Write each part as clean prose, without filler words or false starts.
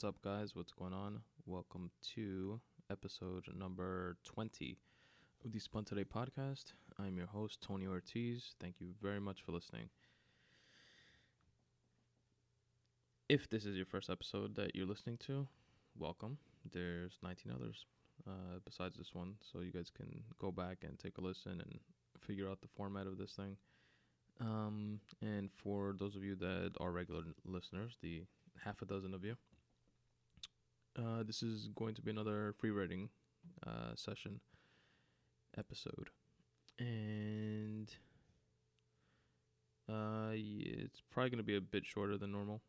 What's up, guys? What's going on? Welcome to episode number 20 of the Spuntoday podcast. I'm your host, Tony Ortiz. Thank you very much for listening. If this is your first episode that you're listening to, welcome. There's 19 others besides this one, so you guys can go back and take a listen and figure out the format of this thing. And for those of you that are regular listeners, the half a dozen of you, this is going to be another free writing session episode, and it's probably going to be a bit shorter than normal.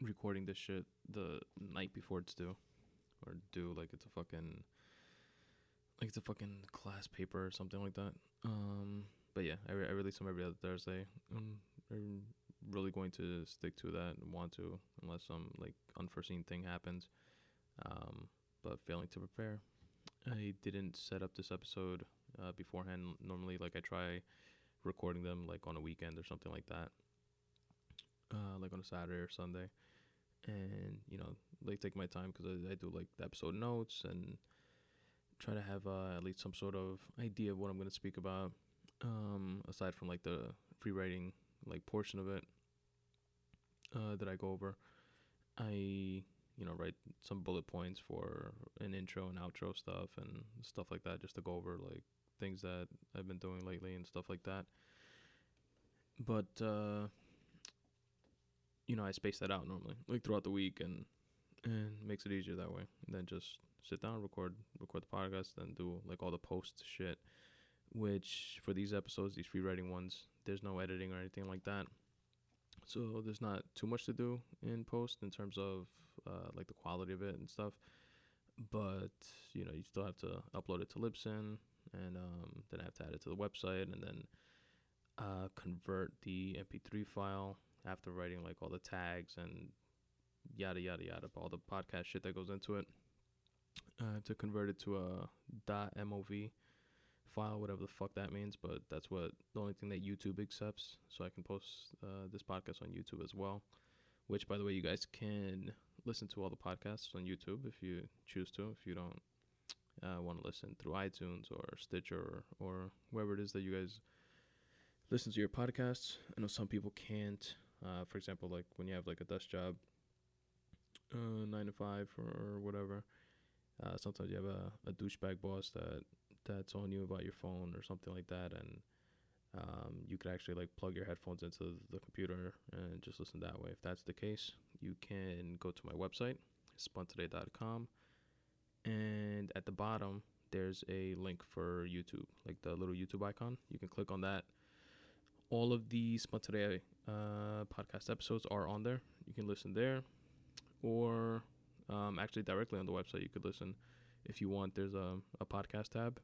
Recording this shit the night before it's due, or due like it's a fucking class paper or something like that. But yeah, I release them every other Thursday. I'm really going to stick to that and want to, unless some like unforeseen thing happens. But failing to prepare, I didn't set up this episode beforehand. Normally, like I try recording them like on a weekend or something like that, like on a Saturday or Sunday, and you know, like take my time because I do like the episode notes and try to have at least some sort of idea of what I'm going to speak about, aside from like the free writing like portion of it that I go over. I write some bullet points for an intro and outro stuff and stuff like that, just to go over like things that I've been doing lately and stuff like that. But I space that out normally, like throughout the week, and makes it easier that way. And then just sit down, record the podcast, then do like all the post shit, which for these episodes, these free writing ones, there's no editing or anything like that. So there's not too much to do in post in terms of like the quality of it and stuff. But, you still have to upload it to Libsyn, and then I have to add it to the website, and then convert the MP3 file after writing like all the tags and yada, yada, yada, all the podcast shit that goes into it. I have to convert it to a .mov file, whatever the fuck that means, but that's the only thing that YouTube accepts, so I can post this podcast on YouTube as well, which, by the way, you guys can listen to all the podcasts on YouTube if you choose to, if you don't want to listen through iTunes or Stitcher or wherever it is that you guys listen to your podcasts. I know some people can't, for example, like when you have like a desk job, 9 to 5 or whatever, sometimes you have a douchebag boss that's on you about your phone or something like that, and you could actually like plug your headphones into the computer and just listen that way. If that's the case, you can go to my website, spuntoday.com, and at the bottom there's a link for YouTube, like the little YouTube icon. You can click on that. All of the Spuntoday podcast episodes are on there. You can listen there, or actually directly on the website you could listen if you want. There's a podcast tab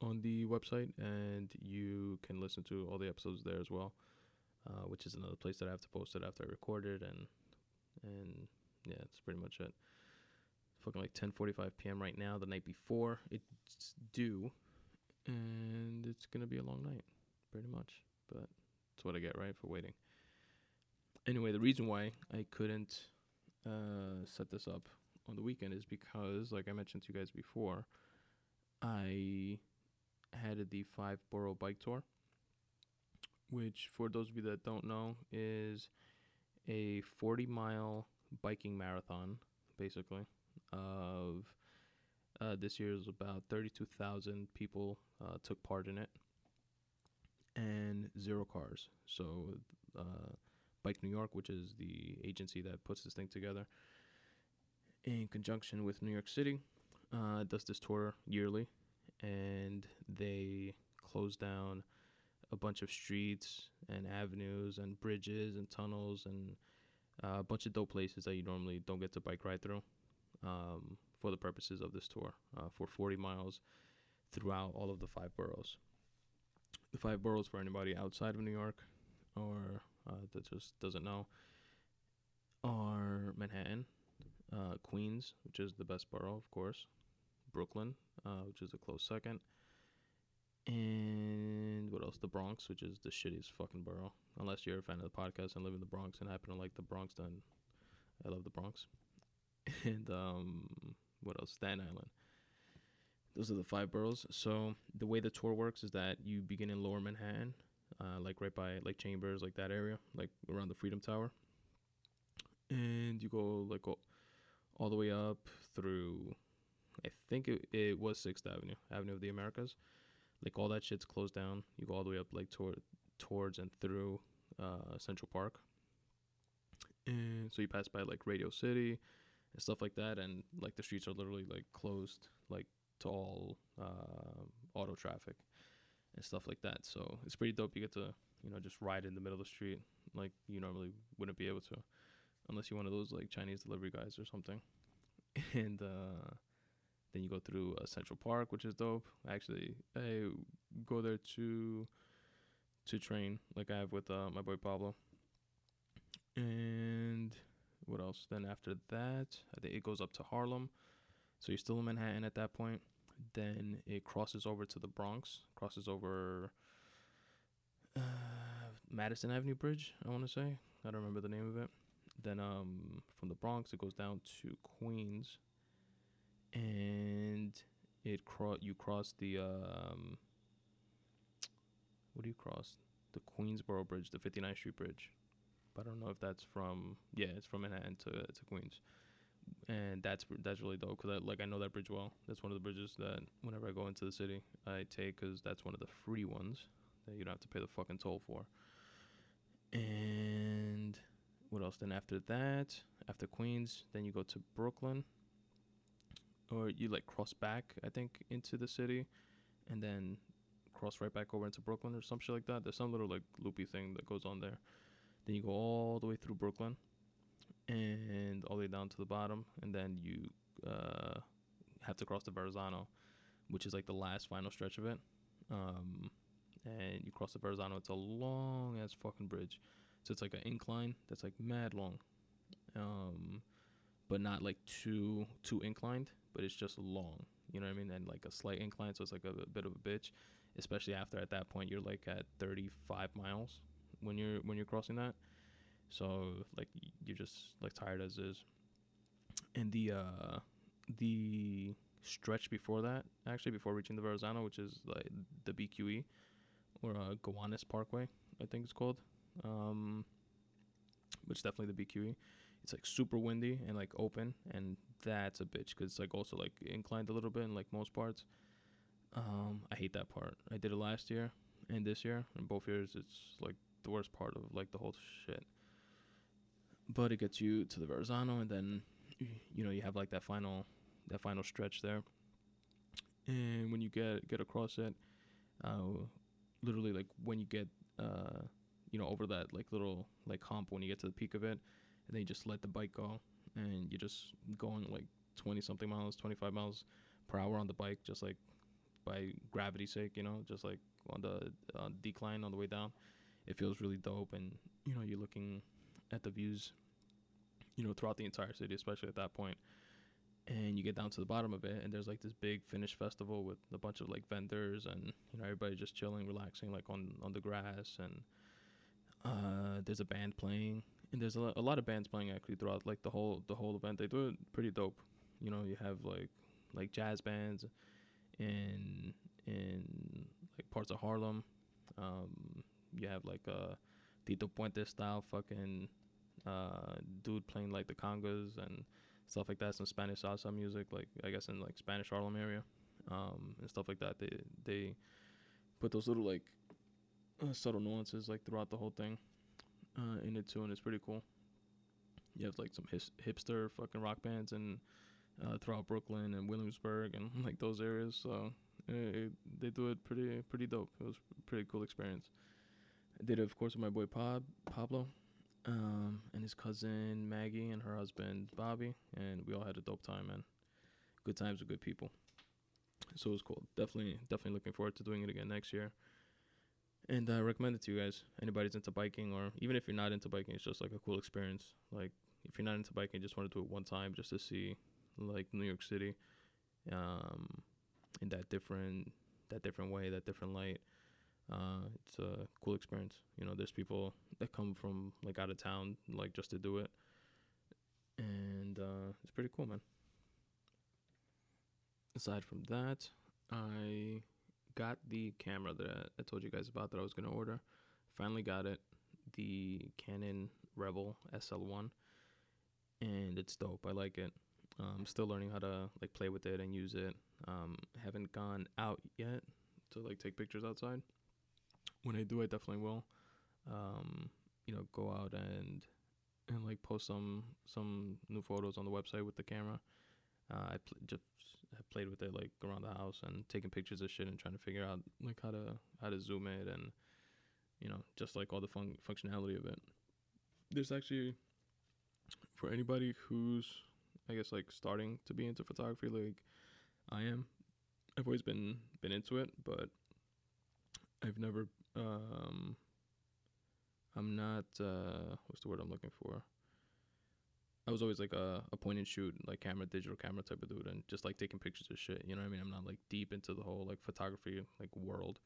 on the website, and you can listen to all the episodes there as well, which is another place that I have to post it after I record it, and yeah, that's pretty much it. It's fucking like 10:45 p.m. right now, the night before it's due, and it's gonna be a long night, pretty much, but that's what I get, right, for waiting. Anyway, the reason why I couldn't set this up on the weekend is because, like I mentioned to you guys before, I headed the 5 Borough Bike Tour, which, for those of you that don't know, is a 40-mile biking marathon, basically, of this year's about 32,000 people took part in it, and 0 cars. So Bike New York, which is the agency that puts this thing together, in conjunction with New York City, does this tour yearly, and they close down a bunch of streets and avenues and bridges and tunnels and a bunch of dope places that you normally don't get to bike ride through, for the purposes of this tour, for 40 miles throughout all of the 5 boroughs. The 5 boroughs, for anybody outside of New York or that just doesn't know, are Manhattan, Queens, which is the best borough, of course, Brooklyn, which is a close second, And what else? The Bronx, which is the shittiest fucking borough. Unless you're a fan of the podcast and live in the Bronx and happen to like the Bronx, then I love the Bronx. And what else? Staten Island. Those are the 5 boroughs. So the way the tour works is that you begin in Lower Manhattan, like right by like Chambers, like that area, like around the Freedom Tower. And you go like all the way up through, I think it was 6th Avenue, Avenue of the Americas. Like all that shit's closed down. You go all the way up like towards and through Central Park. And so you pass by like Radio City and stuff like that. And like the streets are literally like closed like to all auto traffic and stuff like that. So it's pretty dope. You get to, you know, just ride in the middle of the street like you normally wouldn't be able to. Unless you're one of those like Chinese delivery guys or something. And then you go through Central Park, which is dope. Actually, I go there to train, like I have with my boy Pablo. And what else? Then after that, I think it goes up to Harlem. So you're still in Manhattan at that point. Then it crosses over to the Bronx, crosses over Madison Avenue Bridge, I want to say. I don't remember the name of it. Then from the Bronx, it goes down to Queens. And you cross the... what do you cross? The Queensboro Bridge, the 59th Street Bridge. But I don't know if that's from... Yeah, it's from Manhattan to Queens. And that's really dope because I know that bridge well. That's one of the bridges that whenever I go into the city, I take because that's one of the free ones that you don't have to pay the fucking toll for. And... what else? Then after that, after Queens, then you go to Brooklyn, or you like cross back, I think, into the city, and then cross right back over into Brooklyn or some shit like that. There's some little like loopy thing that goes on there. Then you go all the way through Brooklyn and all the way down to the bottom, and then you have to cross the Verrazano, which is like the last final stretch of it. And you cross the Verrazano. It's a long ass fucking bridge. So it's like an incline that's like mad long, but not like too inclined, but it's just long, you know what I mean? And like a slight incline, so it's like a bit of a bitch, especially after at that point you're like at 35 miles when you're crossing that. So like you're just like tired as is. And the stretch before that, actually before reaching the Verrazano, which is like the BQE or Gowanus Parkway, I think it's called. Which definitely the BQE, it's like super windy and like open, and that's a bitch because it's like also like inclined a little bit in like most parts. I hate that part. I did it last year and this year, and both years it's like the worst part of like the whole shit. But it gets you to the Verrazano, and then you know you have like that final stretch there. And when you get across it, literally like when you get you know, over that like little like hump when you get to the peak of it, and then you just let the bike go, and you're just going like 20 something miles, 25 miles per hour on the bike, just like by gravity's sake, you know, just like on the decline on the way down. It feels really dope, and you know you're looking at the views, you know, throughout the entire city, especially at that point. And you get down to the bottom of it, and there's like this big Finnish festival with a bunch of like vendors, and you know everybody just chilling, relaxing, like on the grass. And there's a band playing, and there's a lot of bands playing actually throughout like the whole event. They do it pretty dope, you know. You have like jazz bands in like parts of Harlem. You have like a Tito Puente style fucking dude playing like the congas and stuff like that. Some Spanish salsa music, like I guess in like Spanish Harlem area, and stuff like that. They put those little like subtle nuances like throughout the whole thing in it too, and it's pretty cool. You have like some hipster fucking rock bands and throughout Brooklyn and Williamsburg and like those areas. So they do it pretty dope. It was a pretty cool experience. I did it, of course, with my boy Pablo and his cousin Maggie and her husband Bobby, and we all had a dope time, man. Good times with good people. So it was cool. Definitely looking forward to doing it again next year. And I recommend it to you guys. Anybody's into biking, or even if you're not into biking, it's just like a cool experience. Like if you're not into biking, just want to do it one time just to see like New York City in that different that different way, that different light. It's a cool experience. You know, there's people that come from like out of town, like just to do it. And it's pretty cool, man. Aside from that, I got the camera that I told you guys about that I was going to order. Finally got it, the Canon Rebel SL1, and it's dope. I like it. I'm still learning how to like play with it and use it. Haven't gone out yet to like take pictures outside. When I do, I definitely will. You know, go out and like post some new photos on the website with the camera. I played with it like around the house and taking pictures of shit and trying to figure out like how to zoom it and, you know, just like all the functionality of it. There's actually, for anybody who's, I guess, like starting to be into photography like I am, I've always been into it, but I've never I'm not what's the word I'm looking for? I was always like a point and shoot, like camera, digital camera type of dude, and just like taking pictures of shit, you know what I mean? I'm not like deep into the whole like photography like world.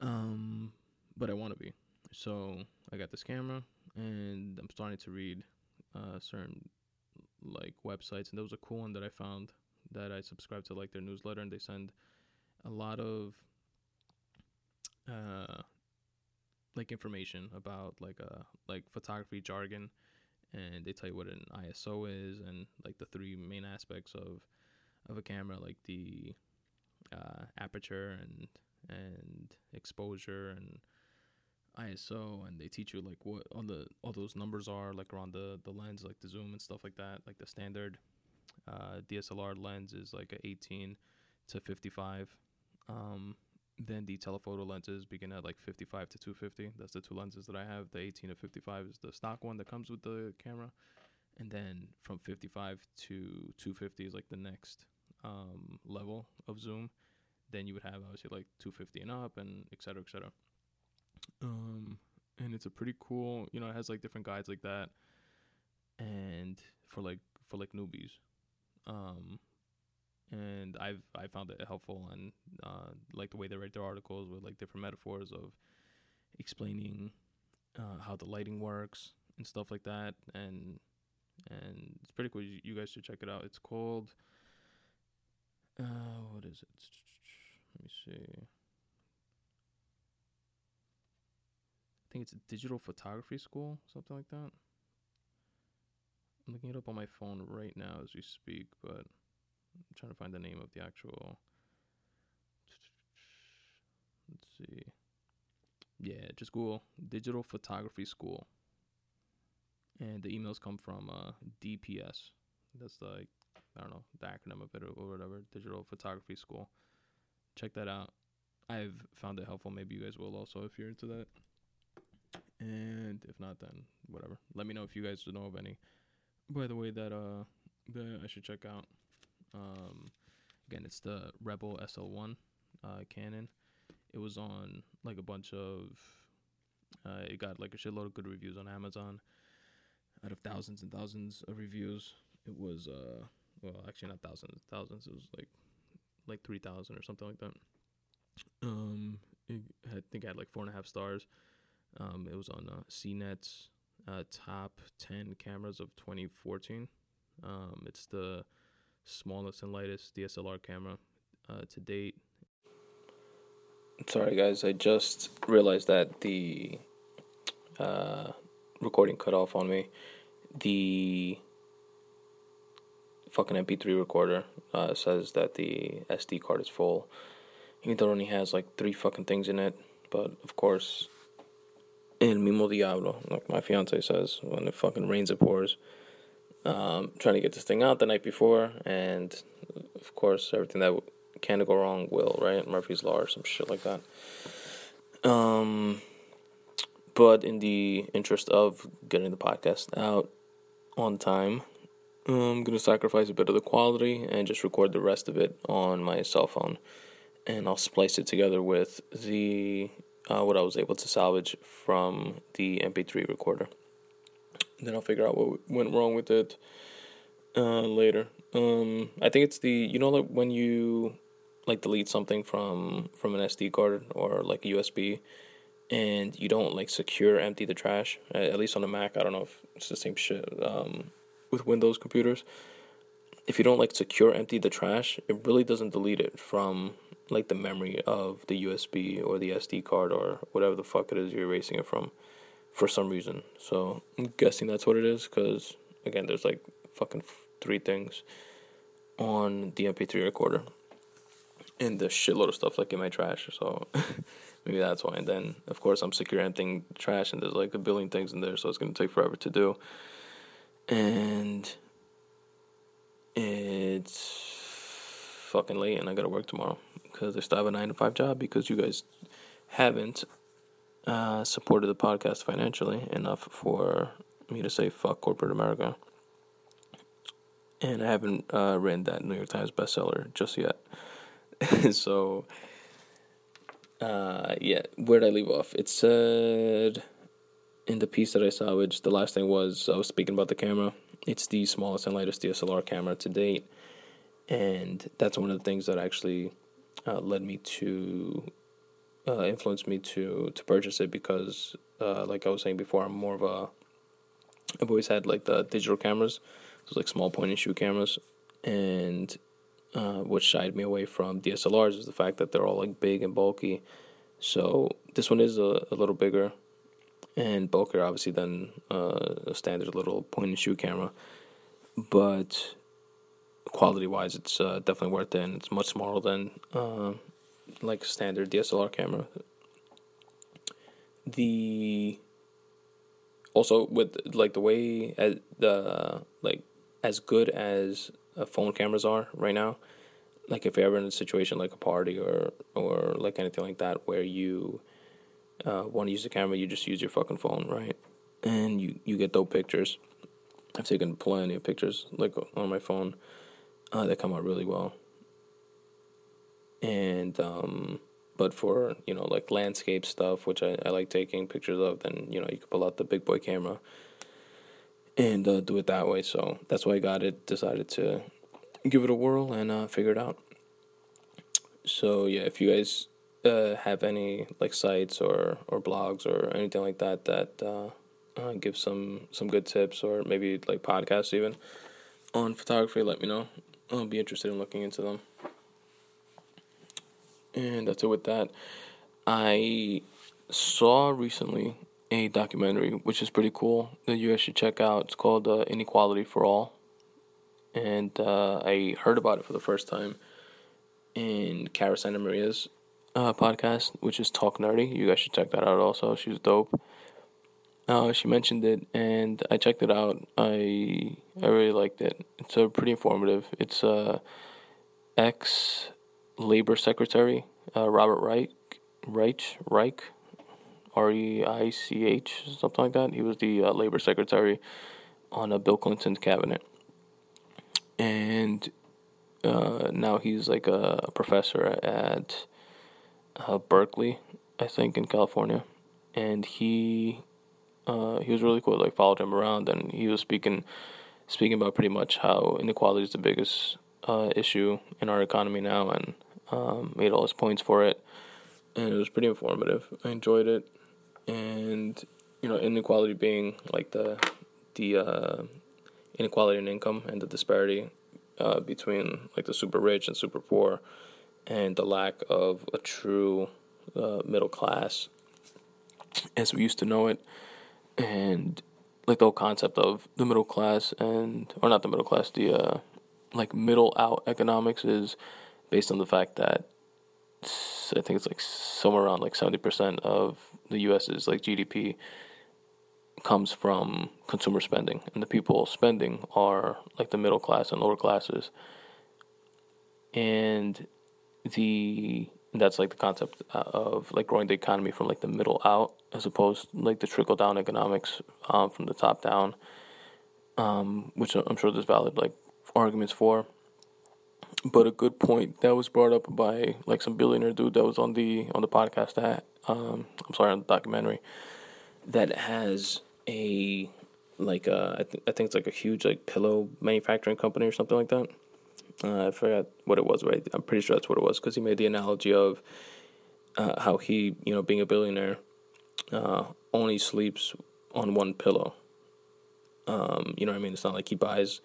But I want to be. So I got this camera and I'm starting to read certain like websites, and there was a cool one that I found that I subscribed to, like their newsletter, and they send a lot of like information about like photography jargon, and they tell you what an ISO is and like the three main aspects of a camera, like the aperture and exposure and ISO, and they teach you like what all those numbers are like around the lens, like the zoom and stuff like that. Like the standard DSLR lens is like a 18 to 55. Then the telephoto lenses begin at like 55 to 250. That's the two lenses that I have. The 18 to 55 is the stock one that comes with the camera, and then from 55 to 250 is like the next level of zoom. Then you would have obviously like 250 and up, and et cetera, et cetera. And it's a pretty cool, you know, it has like different guides like that, and for newbies. And I found it helpful, and like the way they write their articles with like different metaphors of explaining how the lighting works and stuff like that, and it's pretty cool. You guys should check it out. It's called what is it? Let me see. I think it's Digital Photography School, something like that. I'm looking it up on my phone right now as we speak, but I'm trying to find the name of the actual. Let's see. Yeah, just Google Digital Photography School. And the emails come from DPS. That's like, I don't know, the acronym of it or whatever, Digital Photography School. Check that out. I've found it helpful. Maybe you guys will also if you're into that. And if not, then whatever. Let me know if you guys know of any, by the way, that I should check out. Again, it's the Rebel SL1 Canon. It was on like a bunch of it got like a shitload of good reviews on Amazon. Out of thousands and thousands of reviews, it was well, actually not thousands, it was like 3,000 or something like that. I think I had like 4.5 stars. It was on CNET's top 10 cameras of 2014. It's the smallest and lightest DSLR camera to date. Sorry guys, I just realized that the recording cut off on me. The fucking MP3 recorder says that the SD card is full. It only has like 3 fucking things in it, but of course, el mismo diablo, like my fiance says, when it fucking rains, it pours. Trying to get this thing out the night before, and of course, everything that can go wrong will, right? Murphy's Law or some shit like that. But in the interest of getting the podcast out on time, I'm going to sacrifice a bit of the quality and just record the rest of it on my cell phone. And I'll splice it together with the what I was able to salvage from the MP3 recorder. Then I'll figure out what went wrong with it later. I think it's the, you know, like when you like delete something from an SD card or like a USB, and you don't like secure empty the trash, at least on a Mac. I don't know if it's the same shit with Windows computers. If you don't like secure empty the trash, it really doesn't delete it from like the memory of the USB or the SD card or whatever the fuck it is you're erasing it from, for some reason. So I'm guessing that's what it is, because again, there's like fucking three things on the MP3 recorder and the shitload of stuff like in my trash, so maybe that's why. And then of course I'm secure emptying trash, and there's like a billion things in there, so it's gonna take forever to do, and it's fucking late, and I gotta work tomorrow because I still have a 9-to-5 job, because you guys haven't supported the podcast financially enough for me to say fuck corporate America. And I haven't read that New York Times bestseller just yet. So, yeah, where did I leave off? It said in the piece that I salvaged, the last thing was I was speaking about the camera. It's the smallest and lightest DSLR camera to date. And that's one of the things that actually led me to, influenced me to purchase it, because, like I was saying before, I'm more of a, I've always had like the digital cameras, those like small point and shoot cameras, and what shied me away from DSLRs is the fact that they're all like big and bulky. So this one is a little bigger and bulkier, obviously, than a standard little point and shoot camera, but quality wise, it's definitely worth it, and it's much smaller than like standard DSLR camera. The also with like the way the like as good as phone cameras are right now, like if you're ever in a situation like a party or like anything like that where you want to use the camera, you just use your fucking phone, right? And you get dope pictures. I've taken plenty of pictures like on my phone that come out really well. And but for, you know, like landscape stuff, which I like taking pictures of, then, you know, you can pull out the big boy camera and do it that way. So that's why I got it, decided to give it a whirl and figure it out. So yeah, if you guys have any like sites or blogs or anything like that that give some good tips, or maybe like podcasts even on photography, let me know. I'll be interested in looking into them. And that's it with that. I saw recently a documentary, which is pretty cool, that you guys should check out. It's called Inequality for All. And I heard about it for the first time in Cara Santa Maria's podcast, which is Talk Nerdy. You guys should check that out also. She's dope. She mentioned it, and I checked it out. I really liked it. It's pretty informative. It's ex-Labor Secretary Robert Reich, R-E-I-C-H, something like that. He was the Labor Secretary on Bill Clinton's cabinet. And now he's like a professor at Berkeley, I think, in California. And he was really cool. Like, followed him around, and he was speaking about pretty much how inequality is the biggest issue in our economy now, and made all his points for it. And it was pretty informative. I enjoyed it. And, you know, inequality being like the inequality in income and the disparity between like the super rich and super poor, and the lack of a true middle class as we used to know it. And like the whole concept of the middle class, and or not the middle class, the like middle out economics is based on the fact that I think it's like somewhere around like 70% of the U.S.'s like GDP comes from consumer spending, and the people spending are like the middle class and lower classes, and that's like the concept of like growing the economy from like the middle out, as opposed to like the trickle down economics from the top down, which I'm sure there's valid like arguments for. But a good point that was brought up by like some billionaire dude that was on the podcast that on the documentary, that has a like I think it's like a huge like pillow manufacturing company or something like that, I forgot what it was, right? I'm pretty sure that's what it was, because he made the analogy of how he, you know, being a billionaire, only sleeps on one pillow. You know what I mean? It's not like he buys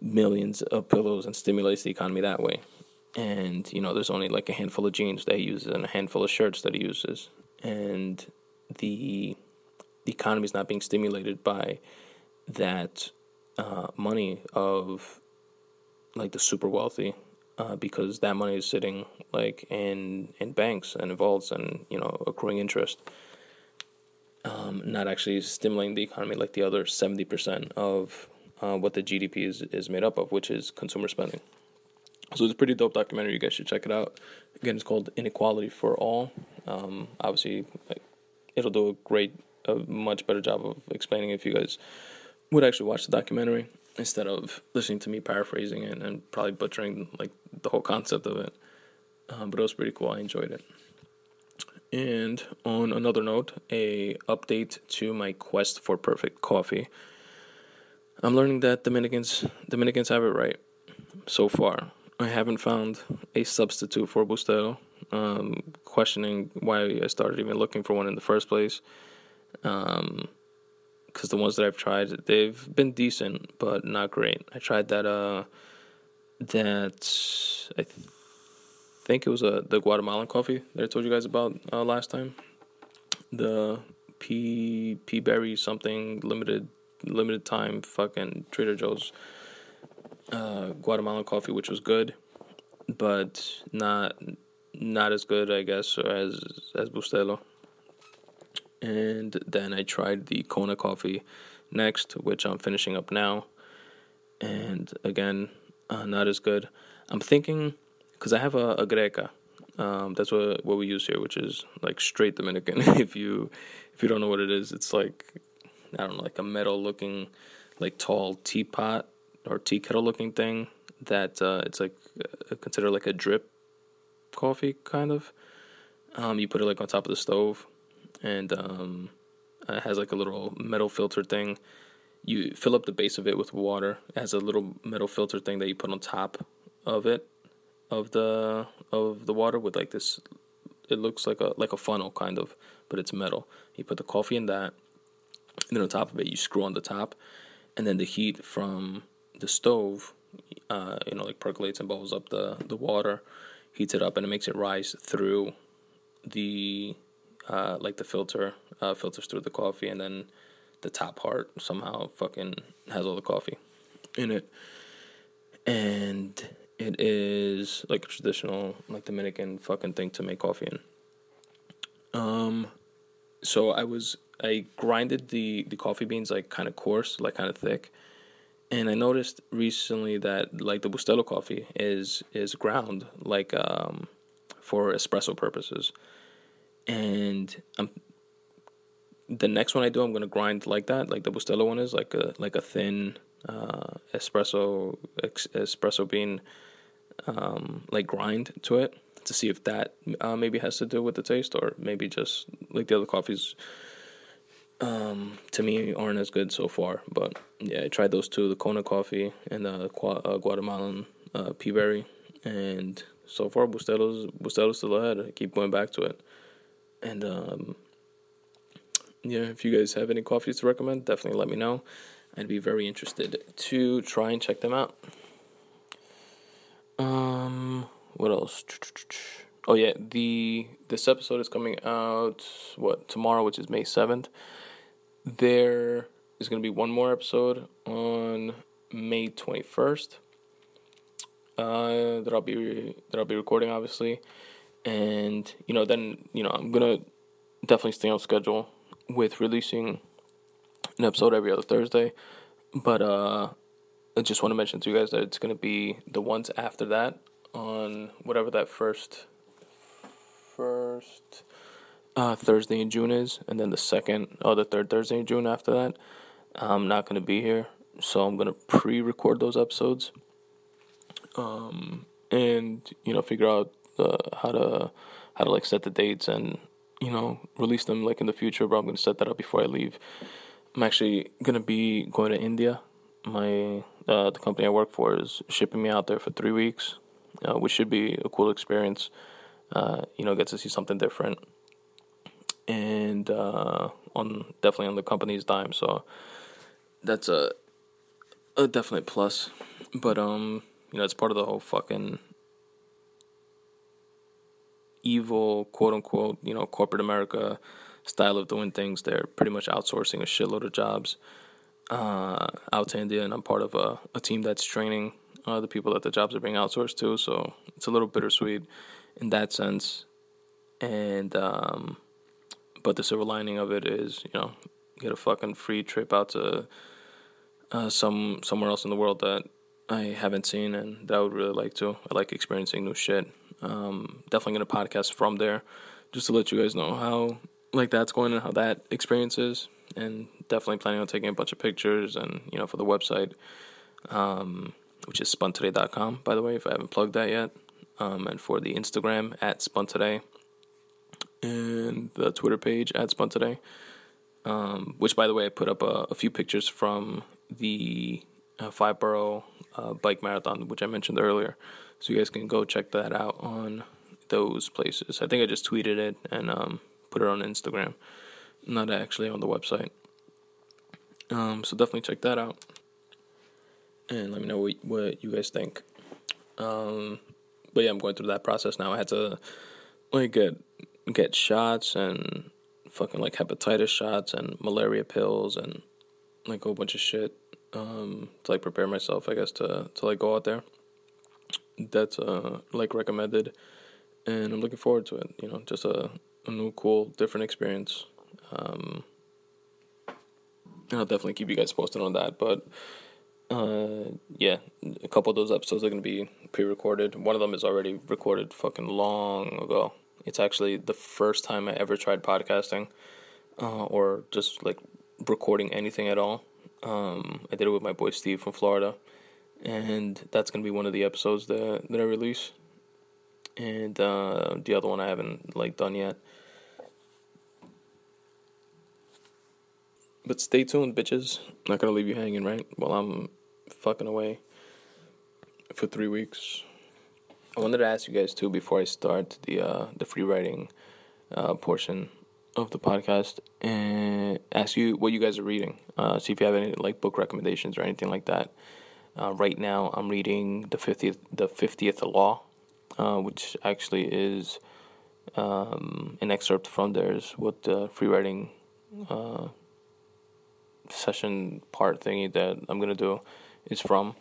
millions of pillows and stimulates the economy that way. And, you know, there's only like a handful of jeans that he uses and a handful of shirts that he uses. And the economy is not being stimulated by that money of, like, the super wealthy, because that money is sitting, like, in banks and vaults and, you know, accruing interest. Not actually stimulating the economy like the other 70% of what the GDP is made up of, which is consumer spending. So it's a pretty dope documentary. You guys should check it out. Again, it's called Inequality for All. Obviously, it'll do a much better job of explaining if you guys would actually watch the documentary instead of listening to me paraphrasing it and probably butchering, like, the whole concept of it. But it was pretty cool. I enjoyed it. And on another note, a update to my quest for perfect coffee. I'm learning that Dominicans have it right so far. I haven't found a substitute for Bustelo. Questioning why I started even looking for one in the first place. Because the ones that I've tried, they've been decent, but not great. I tried that, I think it was the Guatemalan coffee that I told you guys about last time. The P-Berry something limited time fucking Trader Joe's Guatemalan coffee, which was good, but not as good, I guess, as Bustelo. And then I tried the Kona coffee next, which I'm finishing up now. And again, not as good. I'm thinking, because I have a Greca. That's what we use here, which is like straight Dominican. If you don't know what it is, it's like, I don't know, like a metal-looking, like tall teapot or tea kettle-looking thing that it's like considered like a drip coffee, kind of. You put it like on top of the stove. And it has like a little metal filter thing. You fill up the base of it with water. It has a little metal filter thing that you put on top of it, of the water, with like this. It looks like a funnel kind of, but it's metal. You put the coffee in that, and then on top of it you screw on the top, and then the heat from the stove, like percolates and bubbles up the water, heats it up, and it makes it rise through the. The filter filters through the coffee, and then the top part somehow fucking has all the coffee in it. And it is like a traditional, like, Dominican fucking thing to make coffee in. So I grinded the coffee beans, like, kind of coarse, like kind of thick. And I noticed recently that, like, the Bustelo coffee is ground, like, for espresso purposes. And the next one I do, I'm going to grind like that. Like the Bustelo one is like a thin espresso bean like grind to it, to see if that maybe has to do with the taste, or maybe just like the other coffees to me aren't as good so far. But yeah, I tried those two, the Kona coffee and the Guatemalan P-Berry. And so far Bustelo's still ahead. I keep going back to it. And, if you guys have any coffees to recommend, definitely let me know. I'd be very interested to try and check them out. What else? Oh, yeah, this episode is coming out, tomorrow, which is May 7th. There is going to be one more episode on May 21st that I'll be recording, obviously. And, then, I'm going to definitely stay on schedule with releasing an episode every other Thursday. But I just want to mention to you guys that it's going to be the ones after that on whatever that first Thursday in June is. And then the third Thursday in June after that. I'm not going to be here, so I'm going to pre-record those episodes. And, figure out how to like set the dates and release them like in the future, but I'm gonna set that up before I leave. I'm actually gonna be going to India my the company I work for is shipping me out there for 3 weeks, which should be a cool experience. Get to see something different, and on the company's dime. So that's a definite plus. But it's part of the whole fucking evil, quote unquote, corporate America style of doing things. They're pretty much outsourcing a shitload of jobs out to India, and I'm part of a team that's training the people that the jobs are being outsourced to. So it's a little bittersweet in that sense. And but the silver lining of it is, get a fucking free trip out to somewhere else in the world that I haven't seen and that I would really like to. I like experiencing new shit. Definitely gonna podcast from there, just to let you guys know how that's going and how that experience is. And definitely planning on taking a bunch of pictures and for the website, which is spuntoday.com, by the way, if I haven't plugged that yet. And for the Instagram at @spuntoday and the Twitter page at @spuntoday, which, by the way, I put up a few pictures from the 5 Borough Bike Marathon, which I mentioned earlier. So you guys can go check that out on those places. I think I just tweeted it and put it on Instagram, not actually on the website. So definitely check that out. And let me know what you guys think. But yeah, I'm going through that process now. I had to get shots and fucking hepatitis shots and malaria pills and a whole bunch of shit to prepare myself, I guess, to go out there. That's recommended, and I'm looking forward to it. Just a new, cool, different experience. And I'll definitely keep you guys posted on that. But a couple of those episodes are going to be pre-recorded. One of them is already recorded fucking long ago. It's actually the first time I ever tried podcasting, or just recording anything at all. I did it with my boy Steve from Florida, and that's going to be one of the episodes that I release. And the other one I haven't done yet. But stay tuned, bitches. Not gonna leave you hanging, right? While I'm fucking away for 3 weeks. I wanted to ask you guys, too, before I start the free writing portion of the podcast, and ask you what you guys are reading. See if you have any, book recommendations or anything like that. Right now, I'm reading The 50th Law, which actually is an excerpt from theirs, what the free writing session part thingy that I'm gonna do is from,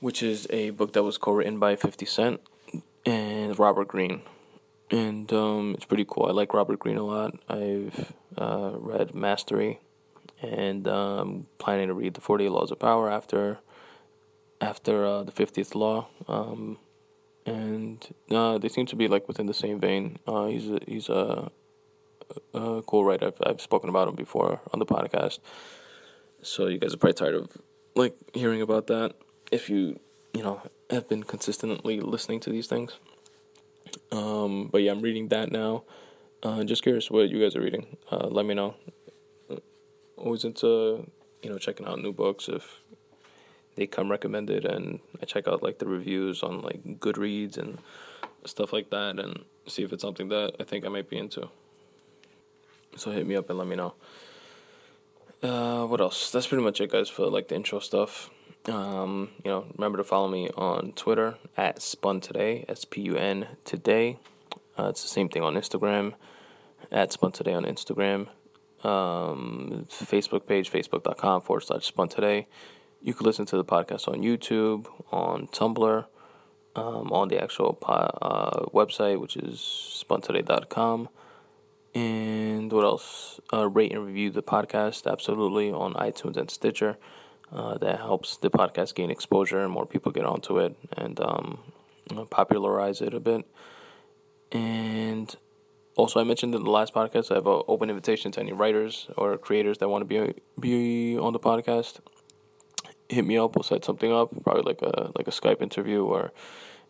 which is a book that was co-written by 50 Cent and Robert Greene, and it's pretty cool. I like Robert Greene a lot. I've read Mastery, and I'm planning to read The 48 Laws of Power after The 50th Law, and they seem to be within the same vein. He's a cool writer. I've spoken about him before on the podcast, so you guys are probably tired of hearing about that if you have been consistently listening to these things. But yeah, I'm reading that now. Just curious what you guys are reading. Let me know. Always into checking out new books if they come recommended, and I check out the reviews on Goodreads and stuff like that, and see if it's something that I think I might be into. So hit me up and let me know. What else? That's pretty much it, guys, for the intro stuff. Remember to follow me on Twitter at @spuntoday, SPUN today. It's the same thing on Instagram, at @spuntoday on Instagram. Facebook page, facebook.com/spuntoday. You can listen to the podcast on YouTube, on Tumblr, on the actual website, which is spuntoday.com. And what else? Rate and review the podcast, absolutely, on iTunes and Stitcher. That helps the podcast gain exposure and more people get onto it and popularize it a bit. And also, I mentioned in the last podcast, I have an open invitation to any writers or creators that want to be on the podcast. Hit me up. We'll set something up, probably a Skype interview, or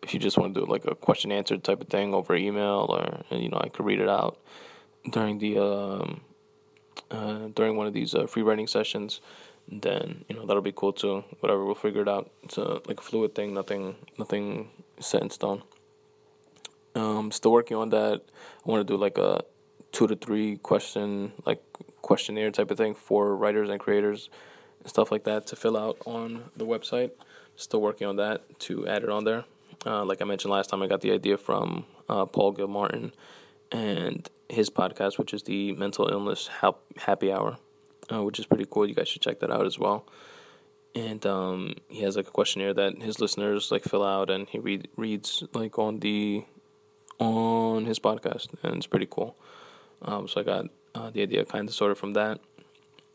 if you just want to do a question answer type of thing over email, or I could read it out during one of these free writing sessions. then, you know, that'll be cool too. Whatever, we'll figure it out. It's a, like a fluid thing, nothing set in stone. Still working on that. I want to do like a 2 to 3 question, like questionnaire type of thing for writers and creators and stuff like that to fill out on the website. Still working on that to add it on there. Like I mentioned last time, I got the idea from Paul Gilmartin and his podcast, which is the Mental Illness Happy Hour, which is pretty cool. You guys should check that out as well. And he has like a questionnaire that his listeners like fill out, and he reads like on his podcast, and it's pretty cool. So I got the idea kind of sort of from that,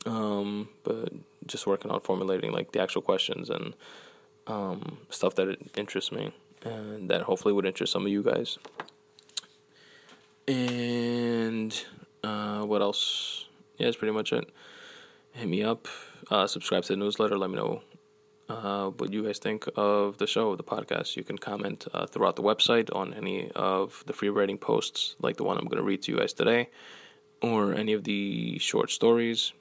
but just working on formulating like the actual questions and stuff that interests me and that hopefully would interest some of you guys. And what else? Yeah, that's pretty much it. Hit me up, subscribe to the newsletter, let me know what you guys think of the show, the podcast. You can comment throughout the website on any of the free writing posts, like the one I'm going to read to you guys today, or any of the short stories.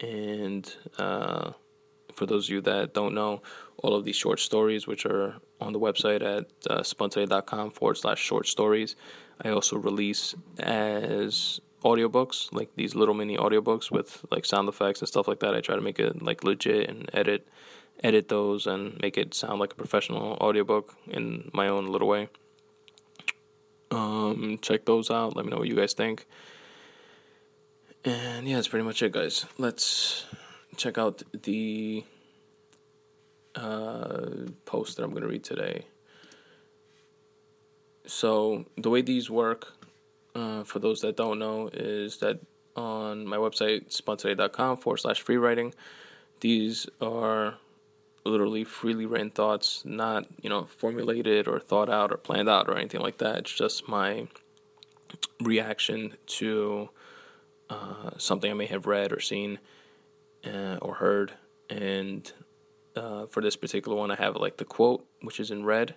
And for those of you that don't know, all of these short stories, which are on the website at spuntoday.com/short stories, I also release as audiobooks, like these little mini audiobooks with like sound effects and stuff like that. I try to make it like legit and edit those and make it sound like a professional audiobook in my own little way. Check those out. Let me know what you guys think. And yeah, that's pretty much it, guys. Let's check out the post that I'm going to read today. So the way these work, for those that don't know, is that on my website, spuntoday.com/free writing, these are literally freely written thoughts, not, you know, formulated or thought out or planned out or anything like that. It's just my reaction to something I may have read or seen or heard. And for this particular one, I have like the quote, which is in red,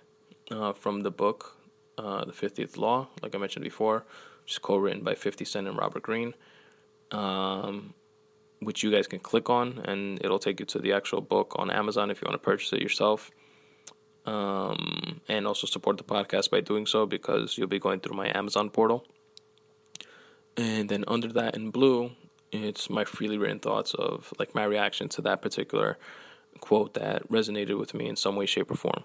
from the book, The 50th Law, like I mentioned before, which is co-written by 50 Cent and Robert Greene, which you guys can click on, and it'll take you to the actual book on Amazon if you want to purchase it yourself. And also support the podcast by doing so, because you'll be going through my Amazon portal. And then under that in blue, it's my freely written thoughts of, like, my reaction to that particular quote that resonated with me in some way, shape, or form.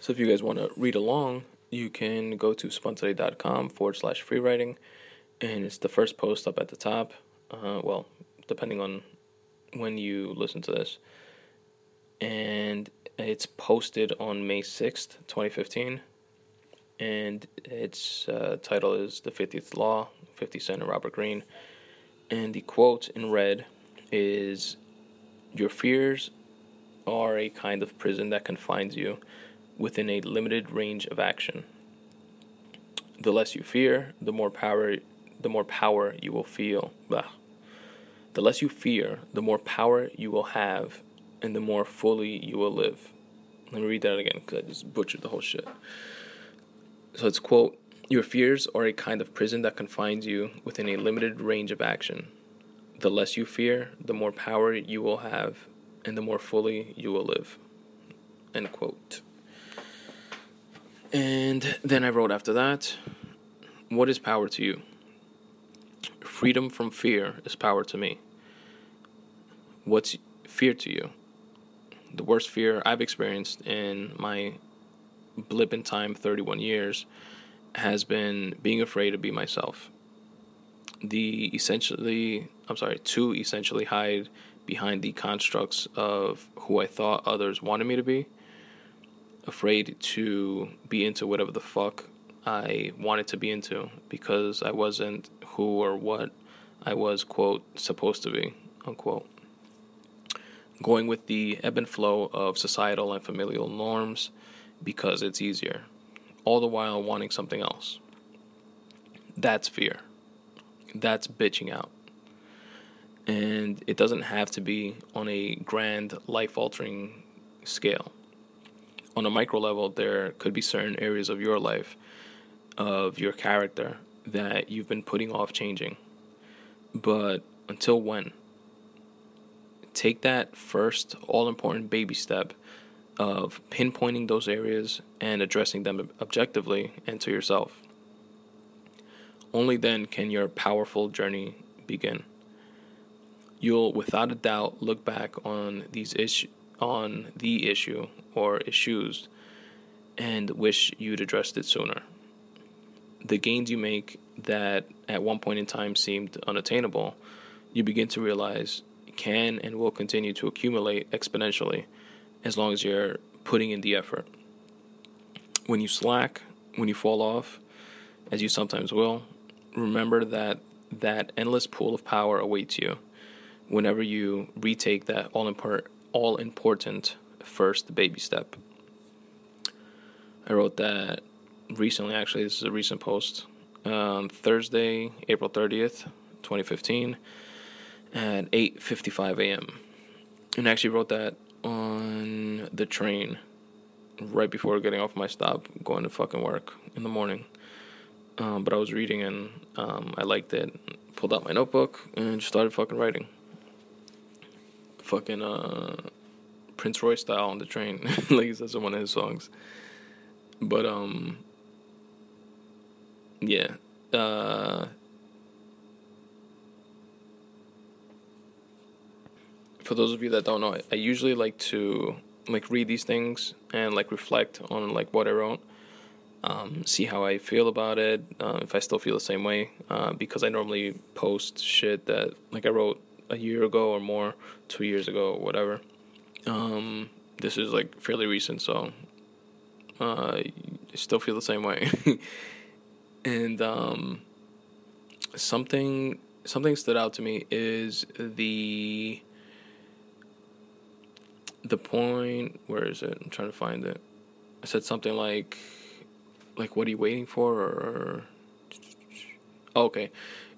So if you guys want to read along, you can go to spuntoday.com/free writing, and it's the first post up at the top. Well, depending on when you listen to this. And it's posted on May 6th, 2015. And its title is The 50th Law, 50 Cent and Robert Greene. And the quote in red is, "Your fears are a kind of prison that confines you within a limited range of action. The less you fear, the more power you will feel. Blah. The less you fear, the more power you will have, and the more fully you will live." Let me read that again, because I just butchered the whole shit. So it's, quote, "Your fears are a kind of prison that confines you within a limited range of action. The less you fear, the more power you will have, and the more fully you will live." End quote. And then I wrote after that, "What is power to you? Freedom from fear is power to me. What's fear to you? The worst fear I've experienced in my blip in time 31 years has been being afraid to be myself. To essentially hide behind the constructs of who I thought others wanted me to be, afraid to be into whatever the fuck I wanted to be into because I wasn't who or what I was, quote, supposed to be, unquote. Going with the ebb and flow of societal and familial norms because it's easier, all the while wanting something else. That's fear. That's bitching out. And it doesn't have to be on a grand, life-altering scale. On a micro level, there could be certain areas of your life, of your character, that you've been putting off changing. But until when? take that first all-important baby step of pinpointing those areas and addressing them objectively and to yourself. Only then can your powerful journey begin. You'll without a doubt look back on the issue or issues and wish you'd addressed it sooner. The gains you make that at one point in time seemed unattainable, you begin to realize can and will continue to accumulate exponentially as long as you're putting in the effort. When you slack, when you fall off, as you sometimes will, remember that that endless pool of power awaits you whenever you retake that all-important first baby step. I wrote that recently, actually. This is a recent post. Thursday, April 30th, 2015, at 8:55 a.m. And I actually wrote that on the train right before getting off my stop, going to fucking work in the morning. But I was reading and I liked it. Pulled out my notebook and just started fucking writing. Fucking Prince Royce style on the train, like he says in one of his songs. But for those of you that don't know, I usually like to read these things and reflect on what I wrote, see how I feel about it, if I still feel the same way, because I normally post shit that I wrote a year ago or more, 2 years ago or whatever. This is fairly recent, so I still feel the same way. And something stood out to me is the point. Where is it? I'm trying to find it. I said something like what are you waiting for? Or okay,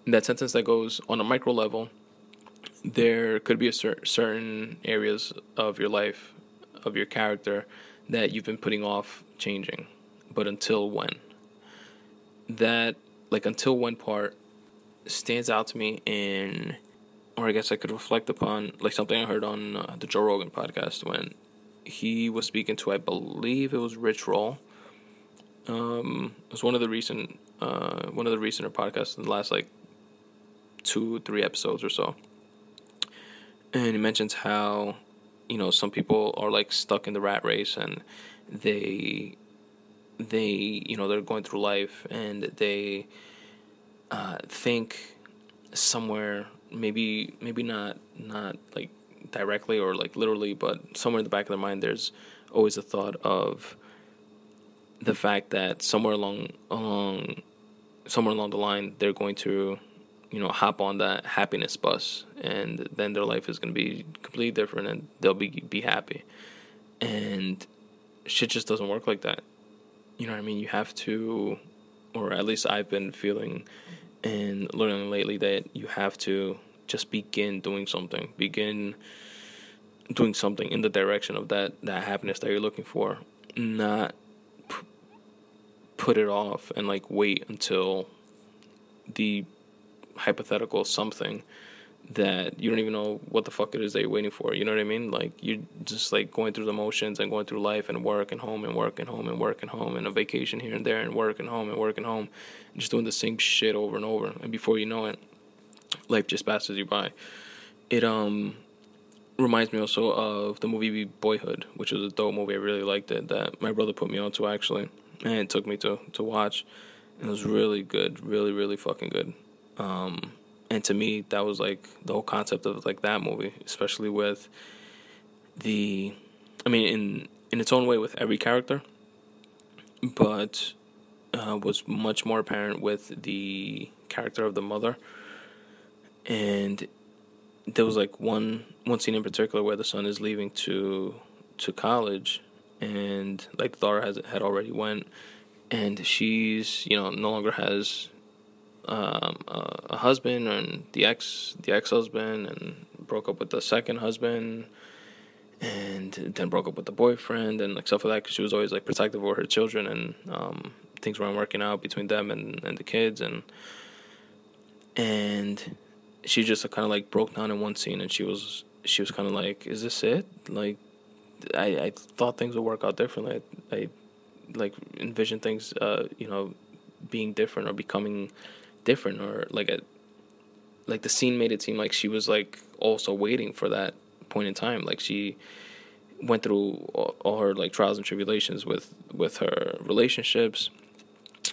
in that sentence that goes on a micro level, there could be a certain areas of your life, of your character, that you've been putting off changing, but until when? That until when part stands out to me in, or I guess I could reflect upon something I heard on the Joe Rogan podcast when he was speaking to, I believe it was Rich Roll. It was one of the recenter podcasts in the last 2-3 episodes or so, and he mentions how some people are stuck in the rat race, and they they're going through life and they think somewhere, maybe not directly or literally, but somewhere in the back of their mind there's always a thought of the fact that somewhere along the line they're going to hop on that happiness bus, and then their life is going to be completely different and they'll be happy. And shit just doesn't work like that. You know what I mean? You have to, or at least I've been feeling and learning lately that you have to just begin doing something in the direction of that happiness that you're looking for, not put it off and wait until the hypothetical something that you don't even know what the fuck it is that you're waiting for. You know what I mean? You're just going through the motions and going through life and work and home and work and home and work and home and a vacation here and there and work and home and work and home, and just doing the same shit over and over, and before you know it, life just passes you by. It reminds me also of the movie Boyhood, which was a dope movie. I really liked it, that my brother put me on to actually, and took me to watch, and it was really good, really really fucking good. And to me, that was the whole concept of that movie, especially with in its own way with every character, but was much more apparent with the character of the mother. And there was one scene in particular where the son is leaving to college, and the daughter had already went, and she's no longer has a husband, and the ex-husband, and broke up with the second husband, and then broke up with the boyfriend, and stuff like that, because she was always protective over her children, and things weren't working out between them and the kids, and she just broke down in one scene, and she was she was kind of like, is this it? Like, I thought things would work out differently. I like, envisioned things, you know, being different or becoming different, or like, like the scene made it seem like she was like also waiting for that point in time. Like she went through all her like trials and tribulations with her relationships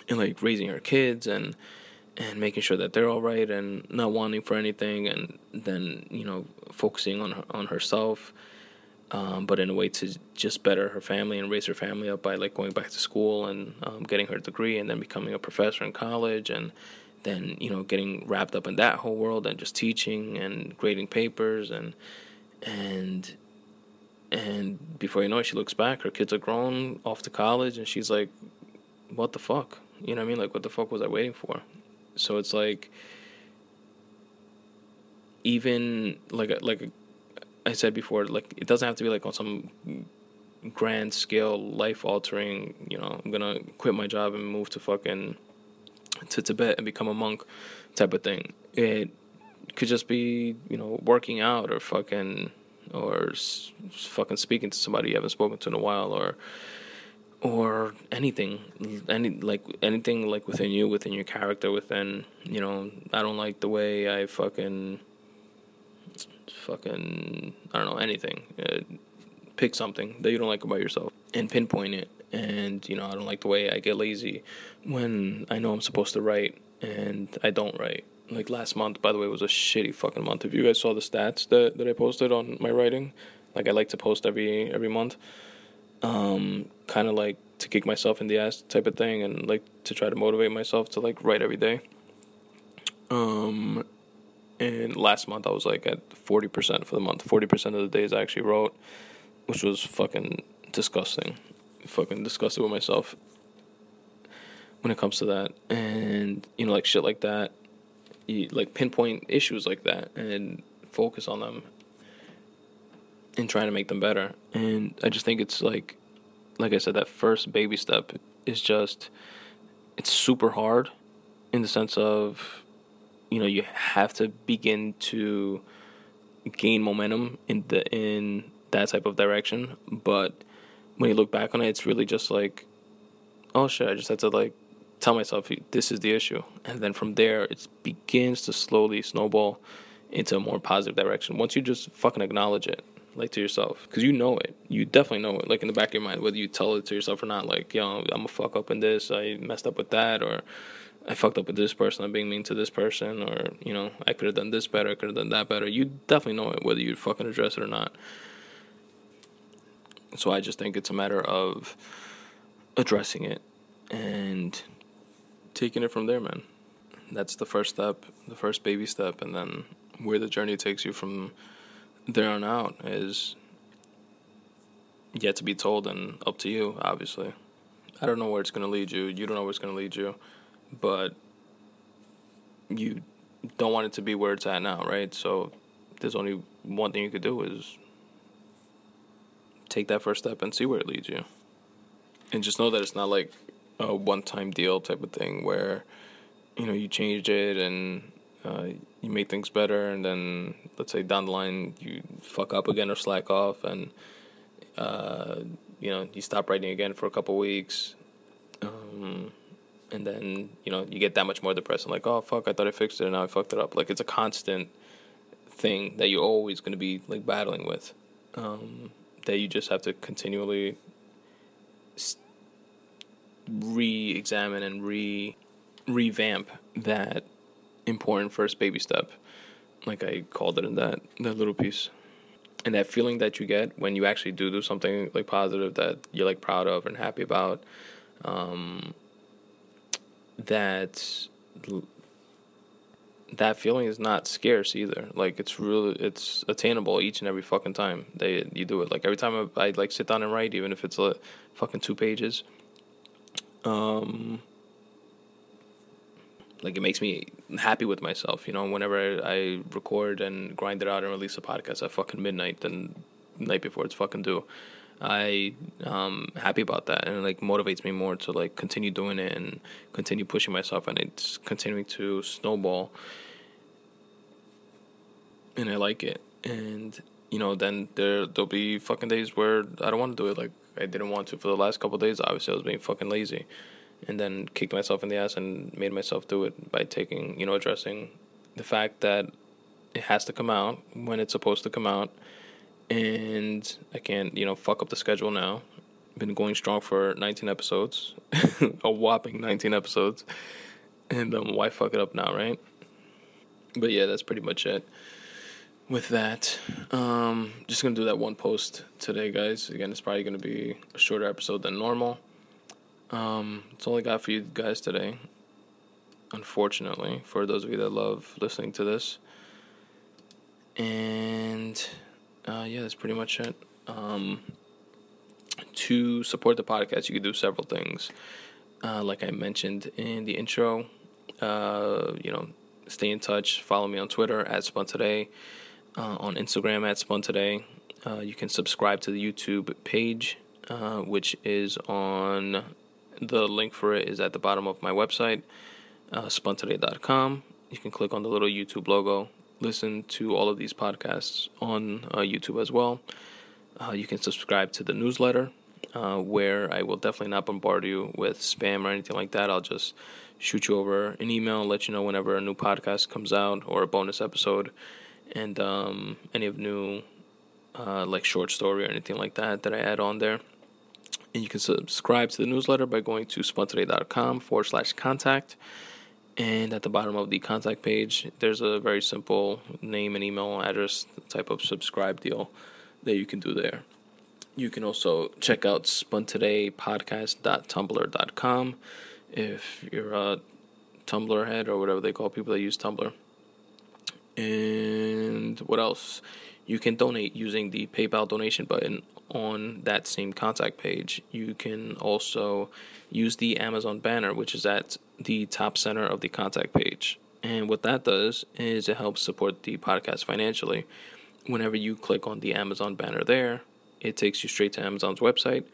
and like raising her kids and making sure that they're all right and not wanting for anything, and then, you know, focusing on herself, but in a way to just better her family and raise her family up by like going back to school and getting her degree and then becoming a professor in college, and then, you know, getting wrapped up in that whole world and just teaching and grading papers and before you know it, she looks back, her kids are grown, off to college, and she's like, what the fuck? You know what I mean? Like, what the fuck was I waiting for? So it's like, even like I said before, like, it doesn't have to be like on some grand scale life altering, you know, I'm gonna quit my job and move to fucking to Tibet and become a monk type of thing. It could just be, you know, working out or fucking speaking to somebody you haven't spoken to in a while, or anything like within you, within your character, within, you know, I don't like the way I fucking I don't know, anything. Pick something that you don't like about yourself and pinpoint it. And, you know, I don't like the way I get lazy when I know I'm supposed to write and I don't write. Like last month, by the way, was a shitty fucking month. If you guys saw the stats that I posted on my writing, like I like to post every month, kind of like to kick myself in the ass type of thing, and like to try to motivate myself to like write every day. And last month I was like at 40% for the month. 40% of the days I actually wrote, which was fucking disgusting. Fucking disgusted with myself when it comes to that. And, you know, like shit like that, you like pinpoint issues like that and focus on them and try to make them better. And I just think it's like I said, that first baby step is just, it's super hard in the sense of, you know, you have to begin to gain momentum in that type of direction. But when you look back on it, it's really just like, oh shit, I just had to like tell myself this is the issue. And then from there, it begins to slowly snowball into a more positive direction. Once you just fucking acknowledge it, like to yourself, because you know it. You definitely know it, like in the back of your mind, whether you tell it to yourself or not, like, yo, I'm a fuck up in this, I messed up with that, or I fucked up with this person, I'm being mean to this person, or, you know, I could have done this better, I could have done that better. You definitely know it, whether you fucking address it or not. So I just think it's a matter of addressing it and taking it from there, man. That's the first step, the first baby step, and then where the journey takes you from there on out is yet to be told and up to you, obviously. I don't know where it's going to lead you. You don't know where it's going to lead you, but you don't want it to be where it's at now, right? So there's only one thing you could do is take that first step and see where it leads you. And just know that it's not like a one-time deal type of thing where, you know, you change it and you make things better, and then let's say down the line you fuck up again or slack off, and you know, you stop writing again for a couple weeks, and then, you know, you get that much more depressed and like, oh fuck, I thought I fixed it and now I fucked it up. Like, it's a constant thing that you're always going to be like battling with, that you just have to continually re-examine and revamp that important first baby step, like I called it in that little piece. And that feeling that you get when you actually do something like positive that you're like proud of and happy about, that feeling is not scarce either. Like, it's attainable each and every fucking time that you do it. Like, every time I like sit down and write, even if it's a fucking 2 pages, like, it makes me happy with myself, you know. Whenever I record and grind it out and release a podcast at fucking midnight, then the night before it's fucking due, I'm happy about that, and it, like, motivates me more to, like, continue doing it and continue pushing myself, and it's continuing to snowball, and I like it. And you know, then there'll be fucking days where I don't want to do it. Like, I didn't want to for the last couple of days. Obviously, I was being fucking lazy. And then kicked myself in the ass and made myself do it by taking, you know, addressing the fact that it has to come out when it's supposed to come out. And I can't, you know, fuck up the schedule now. Been going strong for 19 episodes. A whopping 19 episodes. And why fuck it up now, right? But yeah, that's pretty much it. With that, just going to do that one post today, guys. Again, it's probably going to be a shorter episode than normal. It's all I got for you guys today, unfortunately, for those of you that love listening to this. And yeah, that's pretty much it. To support the podcast, you can do several things. Like I mentioned in the intro, you know, stay in touch. Follow me on Twitter at Spuntoday, on Instagram at Spuntoday. You can subscribe to the YouTube page, which is on the link for it is at the bottom of my website, spuntoday.com. You can click on the little YouTube logo. Listen to all of these podcasts on YouTube as well. You can subscribe to the newsletter, where I will definitely not bombard you with spam or anything like that. I'll just shoot you over an email, let you know whenever a new podcast comes out or a bonus episode, and any of new like short story or anything like that that I add on there. And you can subscribe to the newsletter by going to spuntoday.com/contact. And at the bottom of the contact page, there's a very simple name and email address type of subscribe deal that you can do there. You can also check out spuntodaypodcast.tumblr.com if you're a Tumblr head or whatever they call people that use Tumblr. And what else? You can donate using the PayPal donation button on that same contact page. You can also use the Amazon banner, which is at the top center of the contact page. And what that does is it helps support the podcast financially. Whenever you click on the Amazon banner there, it takes you straight to Amazon's website.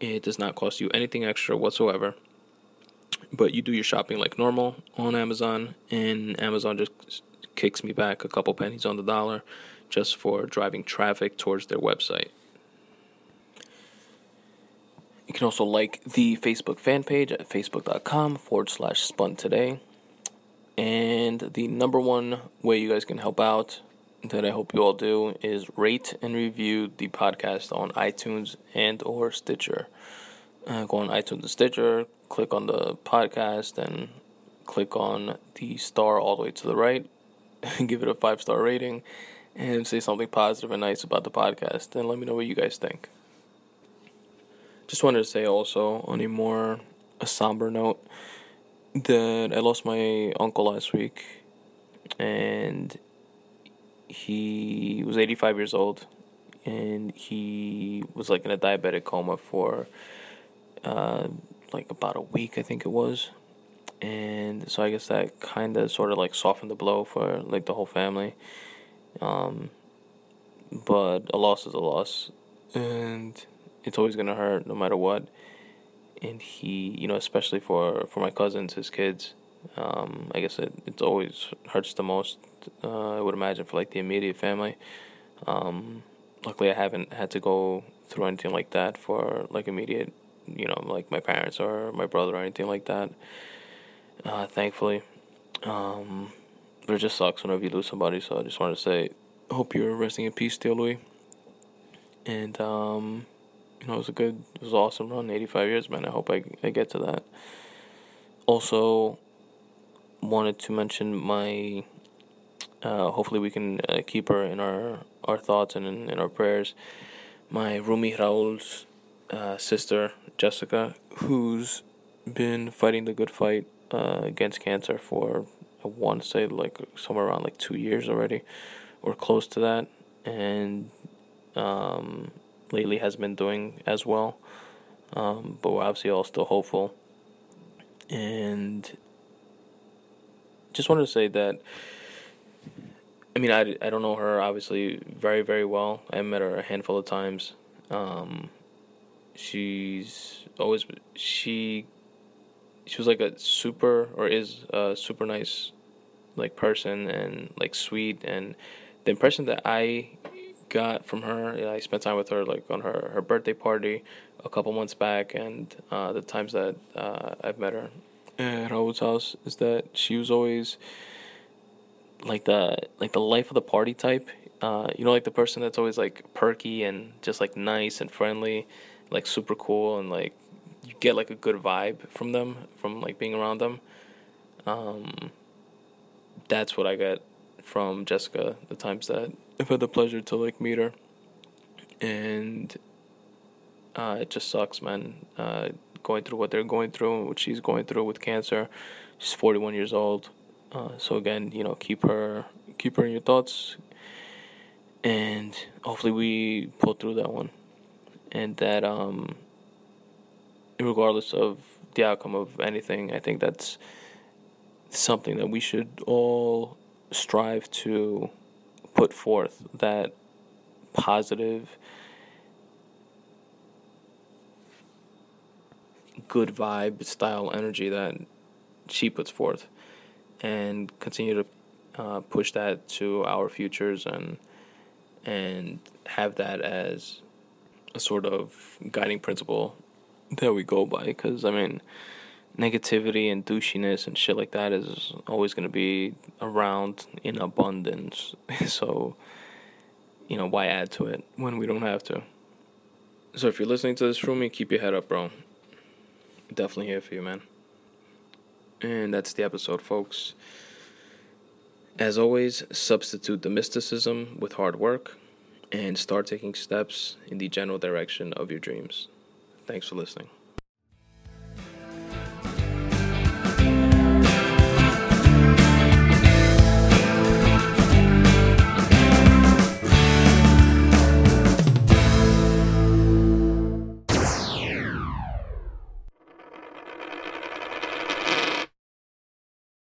It does not cost you anything extra whatsoever. But you do your shopping like normal on Amazon, and Amazon just kicks me back a couple pennies on the dollar just for driving traffic towards their website. You can also like the Facebook fan page at facebook.com/spuntoday. And the number one way you guys can help out, that I hope you all do, is rate and review the podcast on iTunes and or Stitcher. Go on iTunes and Stitcher, click on the podcast, and click on the star all the way to the right, and give it a 5-star rating, and say something positive and nice about the podcast, and let me know what you guys think. Just wanted to say also, on a more somber note, that I lost my uncle last week, and he was 85 years old, and he was like in a diabetic coma for like about a week, I think it was. And so I guess that kind of sort of like softened the blow for like the whole family. But a loss is a loss, and it's always gonna hurt no matter what. And he, you know, especially for my cousins, his kids, I guess it always hurts the most. I would imagine for like the immediate family. Luckily, I haven't had to go through anything like that for like immediate, you know, like my parents or my brother or anything like that. Thankfully, but it just sucks whenever you lose somebody. So I just wanted to say, hope you're resting in peace, dear Louis. And you know, it was an awesome run. 85 years, man. I hope I get to that. Also, wanted to mention my. Hopefully we can keep her in our thoughts and in our prayers. My roomie Raul's sister, Jessica, who's been fighting the good fight against cancer for, I want to say, like somewhere around like 2 years already, or close to that, and lately has been doing as well. But we're obviously all still hopeful. And just wanted to say that, I mean, I don't know her, obviously, very, very well. I met her a handful of times. She was like is a super nice, like, person and, like, sweet. And the impression that I got from her. Yeah, I spent time with her, like, on her birthday party a couple months back, and the times that I've met her at Raul's house is that she was always like the life of the party type. You know, like the person that's always like perky and just like nice and friendly, like super cool, and like you get like a good vibe from them, from like being around them. That's what I got from Jessica the times that I've had the pleasure to like meet her. And it just sucks, man, going through what they're going through and what she's going through with cancer. She's 41 years old. So again, you know, keep her in your thoughts, and hopefully we pull through that one. And that, regardless of the outcome of anything, I think that's something that we should all strive to put forth, that positive, good vibe style energy that she puts forth, and continue to push that to our futures, and have that as a sort of guiding principle that we go by. Because, I mean, negativity and douchiness and shit like that is always going to be around in abundance. So, you know, why add to it when we don't have to? So if you're listening to this, Rumi, keep your head up, bro. Definitely here for you, man. And that's the episode, folks. As always, substitute the mysticism with hard work and start taking steps in the general direction of your dreams. Thanks for listening.